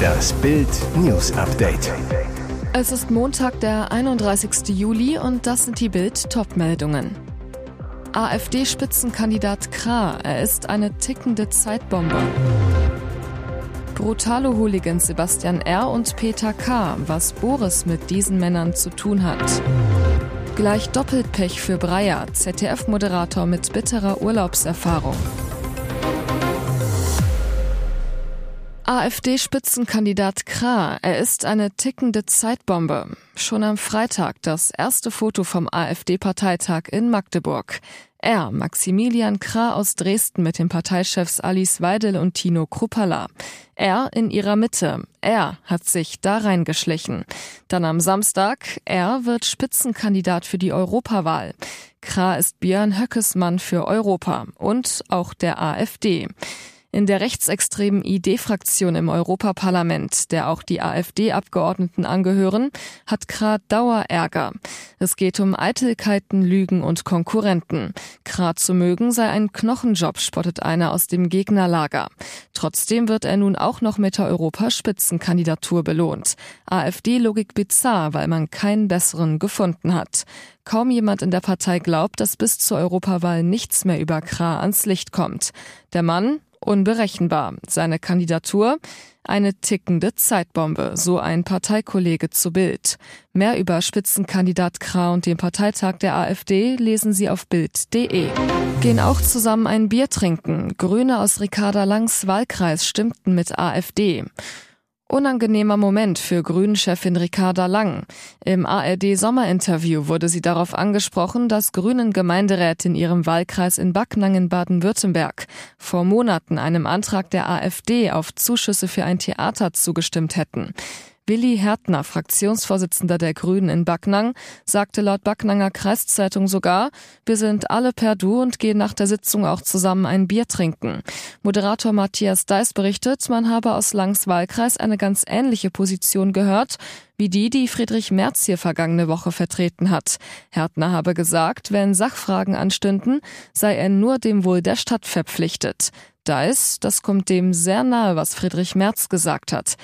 Das BILD-News-Update. Es ist Montag, der 31. Juli und das sind die BILD-Top-Meldungen. AfD-Spitzenkandidat Krah, er ist eine tickende Zeitbombe. Brutale Hooligans Sebastian R. und Peter K., was Boris mit diesen Männern zu tun hat. Gleich doppelt Pech für Breyer, ZDF-Moderator mit bitterer Urlaubserfahrung. AfD-Spitzenkandidat Krah, er ist eine tickende Zeitbombe. Schon am Freitag das erste Foto vom AfD-Parteitag in Magdeburg. Er, Maximilian Krah aus Dresden mit den Parteichefs Alice Weidel und Tino Chrupalla. Er in ihrer Mitte. Er hat sich da reingeschlichen. Dann am Samstag, er wird Spitzenkandidat für die Europawahl. Krah ist Björn Höckes Mann für Europa und auch der AfD. In der rechtsextremen ID-Fraktion im Europaparlament, der auch die AfD-Abgeordneten angehören, hat Krah Dauerärger. Es geht um Eitelkeiten, Lügen und Konkurrenten. Krah zu mögen sei ein Knochenjob, spottet einer aus dem Gegnerlager. Trotzdem wird er nun auch noch mit der Europaspitzenkandidatur belohnt. AfD-Logik bizarr, weil man keinen besseren gefunden hat. Kaum jemand in der Partei glaubt, dass bis zur Europawahl nichts mehr über Krah ans Licht kommt. Der Mann? Unberechenbar. Seine Kandidatur? Eine tickende Zeitbombe, so ein Parteikollege zu BILD. Mehr über Spitzenkandidat Krah und den Parteitag der AfD lesen Sie auf bild.de. Gehen auch zusammen ein Bier trinken. Grüne aus Ricarda Langs Wahlkreis stimmten mit AfD. Unangenehmer Moment für Grünen-Chefin Ricarda Lang. Im ARD-Sommerinterview wurde sie darauf angesprochen, dass Grünen-Gemeinderäte in ihrem Wahlkreis in Backnang in Baden-Württemberg vor Monaten einem Antrag der AfD auf Zuschüsse für ein Theater zugestimmt hätten. Willi Hertner, Fraktionsvorsitzender der Grünen in Backnang, sagte laut Backnanger Kreiszeitung sogar, wir sind alle per Du und gehen nach der Sitzung auch zusammen ein Bier trinken. Moderator Matthias Deiß berichtet, man habe aus Langs Wahlkreis eine ganz ähnliche Position gehört, wie die Friedrich Merz hier vergangene Woche vertreten hat. Hertner habe gesagt, wenn Sachfragen anstünden, sei er nur dem Wohl der Stadt verpflichtet. Das kommt dem sehr nahe, was Friedrich Merz gesagt hat.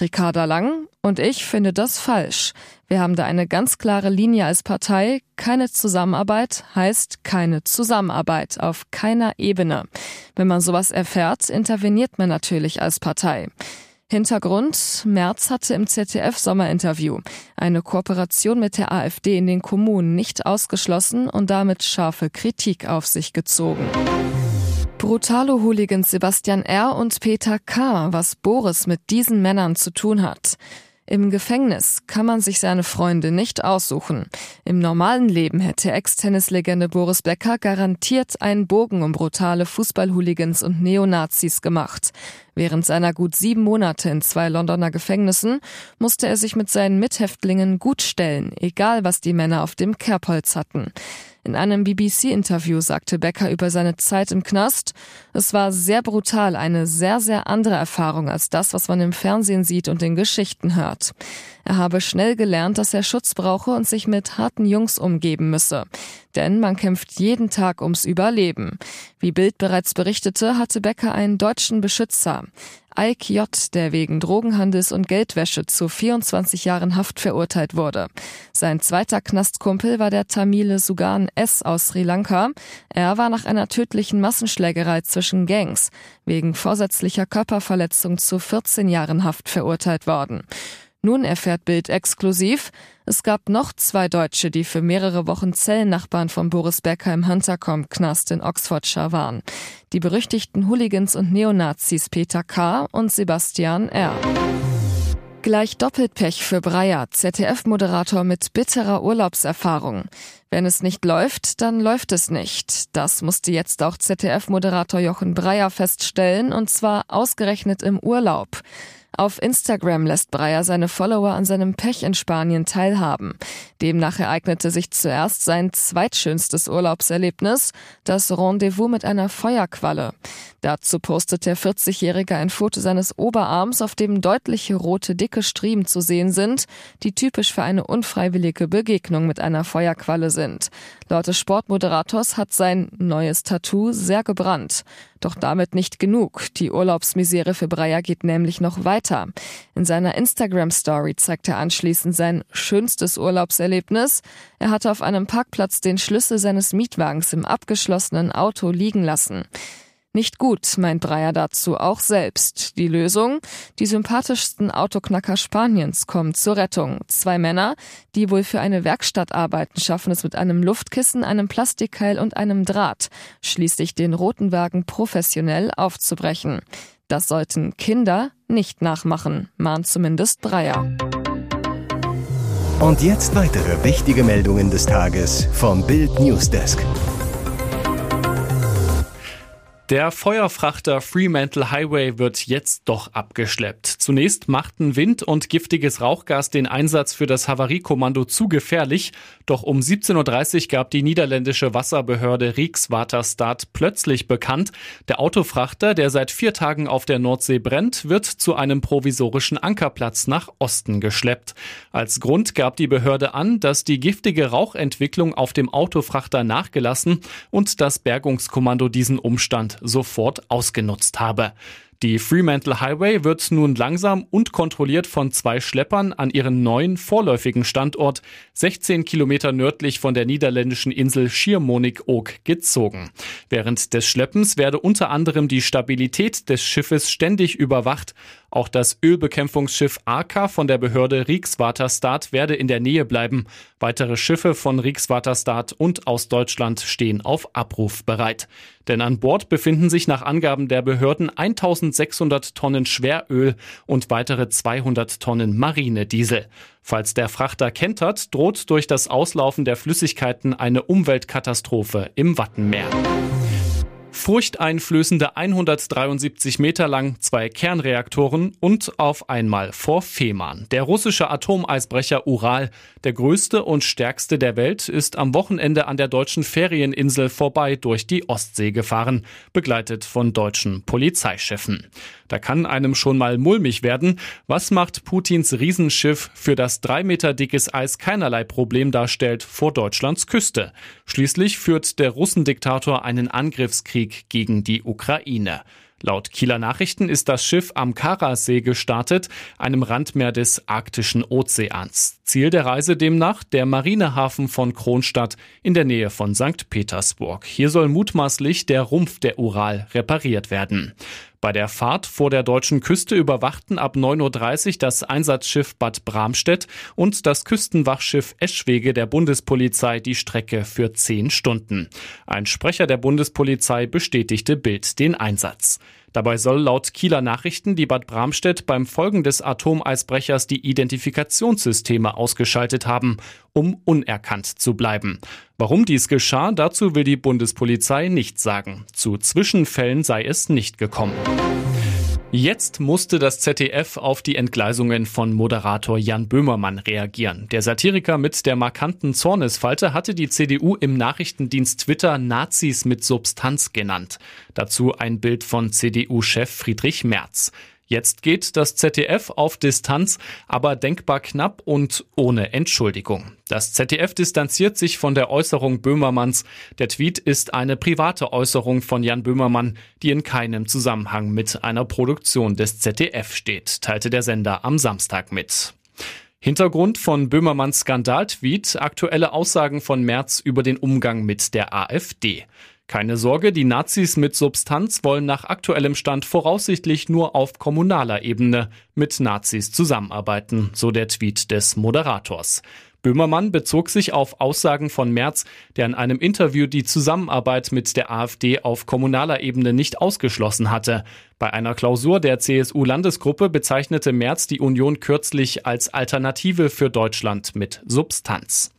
Ricarda Lang und ich finde das falsch. Wir haben da eine ganz klare Linie als Partei. Keine Zusammenarbeit heißt keine Zusammenarbeit, auf keiner Ebene. Wenn man sowas erfährt, interveniert man natürlich als Partei. Hintergrund: Merz hatte im ZDF-Sommerinterview eine Kooperation mit der AfD in den Kommunen nicht ausgeschlossen und damit scharfe Kritik auf sich gezogen. Brutale Hooligans Sebastian R. und Peter K., was Boris mit diesen Männern zu tun hat. Im Gefängnis kann man sich seine Freunde nicht aussuchen. Im normalen Leben hätte Ex-Tennislegende Boris Becker garantiert einen Bogen um brutale Fußballhooligans und Neonazis gemacht. Während seiner gut 7 Monate in 2 Londoner Gefängnissen musste er sich mit seinen Mithäftlingen gut stellen, egal was die Männer auf dem Kerbholz hatten. In einem BBC-Interview sagte Becker über seine Zeit im Knast, es war sehr brutal, eine sehr, sehr andere Erfahrung als das, was man im Fernsehen sieht und in Geschichten hört. Er habe schnell gelernt, dass er Schutz brauche und sich mit harten Jungs umgeben müsse. Denn man kämpft jeden Tag ums Überleben. Wie BILD bereits berichtete, hatte Becker einen deutschen Beschützer. Ike J., der wegen Drogenhandels und Geldwäsche zu 24 Jahren Haft verurteilt wurde. Sein zweiter Knastkumpel war der Tamile Sugan S. aus Sri Lanka. Er war nach einer tödlichen Massenschlägerei zwischen Gangs wegen vorsätzlicher Körperverletzung zu 14 Jahren Haft verurteilt worden. Nun erfährt BILD exklusiv, es gab noch 2 Deutsche, die für mehrere Wochen Zellennachbarn von Boris Becker im Huntercombe-Knast in Oxfordshire waren. Die berüchtigten Hooligans und Neonazis Peter K. und Sebastian R. Gleich doppelt Pech für Breyer, ZDF-Moderator mit bitterer Urlaubserfahrung. Wenn es nicht läuft, dann läuft es nicht. Das musste jetzt auch ZDF-Moderator Jochen Breyer feststellen, und zwar ausgerechnet im Urlaub. Auf Instagram lässt Breyer seine Follower an seinem Pech in Spanien teilhaben. Demnach ereignete sich zuerst sein zweitschönstes Urlaubserlebnis, das Rendezvous mit einer Feuerqualle. Dazu postet der 40-Jährige ein Foto seines Oberarms, auf dem deutliche rote, dicke Striemen zu sehen sind, die typisch für eine unfreiwillige Begegnung mit einer Feuerqualle sind. Laut des Sportmoderators hat sein neues Tattoo sehr gebrannt. Doch damit nicht genug. Die Urlaubsmisere für Breyer geht nämlich noch weiter. In seiner Instagram-Story zeigt er anschließend sein schönstes Urlaubserlebnis. Er hatte auf einem Parkplatz den Schlüssel seines Mietwagens im abgeschlossenen Auto liegen lassen. Nicht gut, meint Breyer dazu auch selbst. Die Lösung? Die sympathischsten Autoknacker Spaniens kommen zur Rettung. Zwei Männer, die wohl für eine Werkstatt arbeiten, schaffen es mit einem Luftkissen, einem Plastikkeil und einem Draht, schließlich den roten Wagen professionell aufzubrechen. Das sollten Kinder nicht nachmachen, mahnt zumindest Breyer. Und jetzt weitere wichtige Meldungen des Tages vom BILD Newsdesk. Der Feuerfrachter Fremantle Highway wird jetzt doch abgeschleppt. Zunächst machten Wind und giftiges Rauchgas den Einsatz für das Havariekommando zu gefährlich. Doch um 17:30 Uhr gab die niederländische Wasserbehörde Rijkswaterstaat plötzlich bekannt, der Autofrachter, der seit 4 Tagen auf der Nordsee brennt, wird zu einem provisorischen Ankerplatz nach Osten geschleppt. Als Grund gab die Behörde an, dass die giftige Rauchentwicklung auf dem Autofrachter nachgelassen und das Bergungskommando diesen Umstand sofort ausgenutzt habe. Die Fremantle Highway wird nun langsam und kontrolliert von 2 Schleppern an ihren neuen vorläufigen Standort 16 Kilometer nördlich von der niederländischen Insel Schiermonnikoog gezogen. Während des Schleppens werde unter anderem die Stabilität des Schiffes ständig überwacht. Auch das Ölbekämpfungsschiff Arca von der Behörde Rijkswaterstaat werde in der Nähe bleiben. Weitere Schiffe von Rijkswaterstaat und aus Deutschland stehen auf Abruf bereit. Denn an Bord befinden sich nach Angaben der Behörden 1.600 Tonnen Schweröl und weitere 200 Tonnen Marinediesel. Falls der Frachter kentert, droht durch das Auslaufen der Flüssigkeiten eine Umweltkatastrophe im Wattenmeer. Furchteinflößende 173 Meter lang, 2 Kernreaktoren und auf einmal vor Fehmarn. Der russische Atomeisbrecher Ural, der größte und stärkste der Welt, ist am Wochenende an der deutschen Ferieninsel vorbei durch die Ostsee gefahren, begleitet von deutschen Polizeischiffen. Da kann einem schon mal mulmig werden. Was macht Putins Riesenschiff, für das 3 Meter dickes Eis keinerlei Problem darstellt, vor Deutschlands Küste? Schließlich führt der Russendiktator einen Angriffskrieg gegen die Ukraine. Laut Kieler Nachrichten ist das Schiff am Kara-See gestartet, einem Randmeer des Arktischen Ozeans. Ziel der Reise demnach der Marinehafen von Kronstadt in der Nähe von Sankt Petersburg. Hier soll mutmaßlich der Rumpf der Ural repariert werden. Bei der Fahrt vor der deutschen Küste überwachten ab 9:30 Uhr das Einsatzschiff Bad Bramstedt und das Küstenwachschiff Eschwege der Bundespolizei die Strecke für 10 Stunden. Ein Sprecher der Bundespolizei bestätigte BILD den Einsatz. Dabei soll laut Kieler Nachrichten die Bad Bramstedt beim Folgen des Atomeisbrechers die Identifikationssysteme ausgeschaltet haben, um unerkannt zu bleiben. Warum dies geschah, dazu will die Bundespolizei nichts sagen. Zu Zwischenfällen sei es nicht gekommen. Jetzt musste das ZDF auf die Entgleisungen von Moderator Jan Böhmermann reagieren. Der Satiriker mit der markanten Zornesfalte hatte die CDU im Nachrichtendienst Twitter Nazis mit Substanz genannt. Dazu ein Bild von CDU-Chef Friedrich Merz. Jetzt geht das ZDF auf Distanz, aber denkbar knapp und ohne Entschuldigung. Das ZDF distanziert sich von der Äußerung Böhmermanns. Der Tweet ist eine private Äußerung von Jan Böhmermann, die in keinem Zusammenhang mit einer Produktion des ZDF steht, teilte der Sender am Samstag mit. Hintergrund von Böhmermanns Skandal-Tweet: aktuelle Aussagen von Merz über den Umgang mit der AfD. Keine Sorge, die Nazis mit Substanz wollen nach aktuellem Stand voraussichtlich nur auf kommunaler Ebene mit Nazis zusammenarbeiten, so der Tweet des Moderators. Böhmermann bezog sich auf Aussagen von Merz, der in einem Interview die Zusammenarbeit mit der AfD auf kommunaler Ebene nicht ausgeschlossen hatte. Bei einer Klausur der CSU-Landesgruppe bezeichnete Merz die Union kürzlich als Alternative für Deutschland mit Substanz.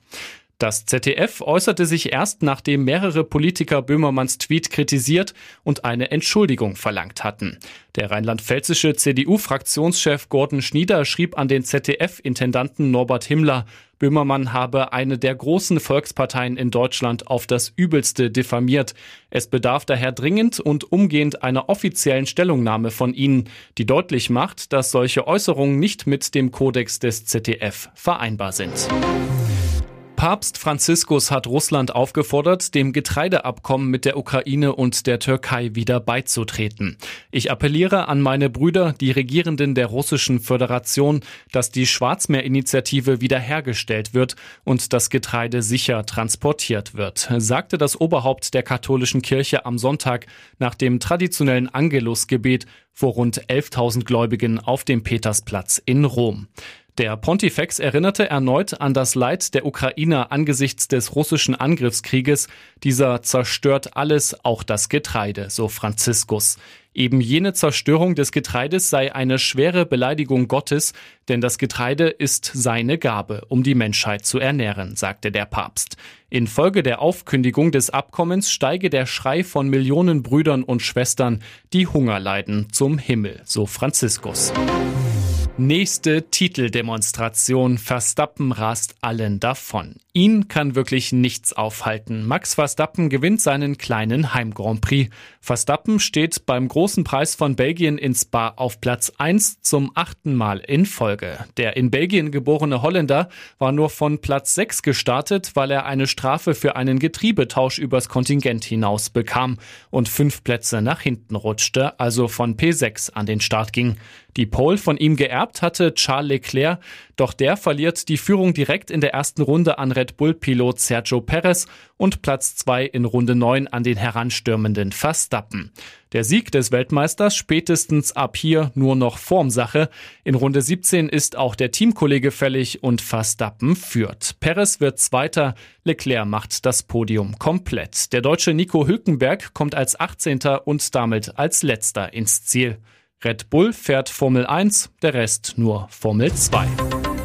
Das ZDF äußerte sich erst, nachdem mehrere Politiker Böhmermanns Tweet kritisiert und eine Entschuldigung verlangt hatten. Der rheinland-pfälzische CDU-Fraktionschef Gordon Schnieder schrieb an den ZDF-Intendanten Norbert Himmler: Böhmermann habe eine der großen Volksparteien in Deutschland auf das Übelste diffamiert. Es bedarf daher dringend und umgehend einer offiziellen Stellungnahme von ihnen, die deutlich macht, dass solche Äußerungen nicht mit dem Kodex des ZDF vereinbar sind. Papst Franziskus hat Russland aufgefordert, dem Getreideabkommen mit der Ukraine und der Türkei wieder beizutreten. Ich appelliere an meine Brüder, die Regierenden der Russischen Föderation, dass die Schwarzmeerinitiative wiederhergestellt wird und das Getreide sicher transportiert wird, sagte das Oberhaupt der katholischen Kirche am Sonntag nach dem traditionellen Angelusgebet vor rund 11.000 Gläubigen auf dem Petersplatz in Rom. Der Pontifex erinnerte erneut an das Leid der Ukrainer angesichts des russischen Angriffskrieges. Dieser zerstört alles, auch das Getreide, so Franziskus. Eben jene Zerstörung des Getreides sei eine schwere Beleidigung Gottes, denn das Getreide ist seine Gabe, um die Menschheit zu ernähren, sagte der Papst. Infolge der Aufkündigung des Abkommens steige der Schrei von Millionen Brüdern und Schwestern, die Hunger leiden, zum Himmel, so Franziskus. Nächste Titeldemonstration. Verstappen rast allen davon. Ihn kann wirklich nichts aufhalten. Max Verstappen gewinnt seinen kleinen Heim-Grand Prix. Verstappen steht beim Großen Preis von Belgien in Spa auf Platz 1 zum 8. Mal in Folge. Der in Belgien geborene Holländer war nur von Platz 6 gestartet, weil er eine Strafe für einen Getriebetausch übers Kontingent hinaus bekam und 5 Plätze nach hinten rutschte, also von P6 an den Start ging. Die Pole von ihm geerbt hatte Charles Leclerc, doch der verliert die Führung direkt in der ersten Runde an Red Bull-Pilot Sergio Perez und Platz 2 in Runde 9 an den heranstürmenden Verstappen. Der Sieg des Weltmeisters spätestens ab hier nur noch Formsache. In Runde 17 ist auch der Teamkollege fällig und Verstappen führt. Perez wird Zweiter, Leclerc macht das Podium komplett. Der Deutsche Nico Hülkenberg kommt als 18. und damit als Letzter ins Ziel. Red Bull fährt Formel 1, der Rest nur Formel 2.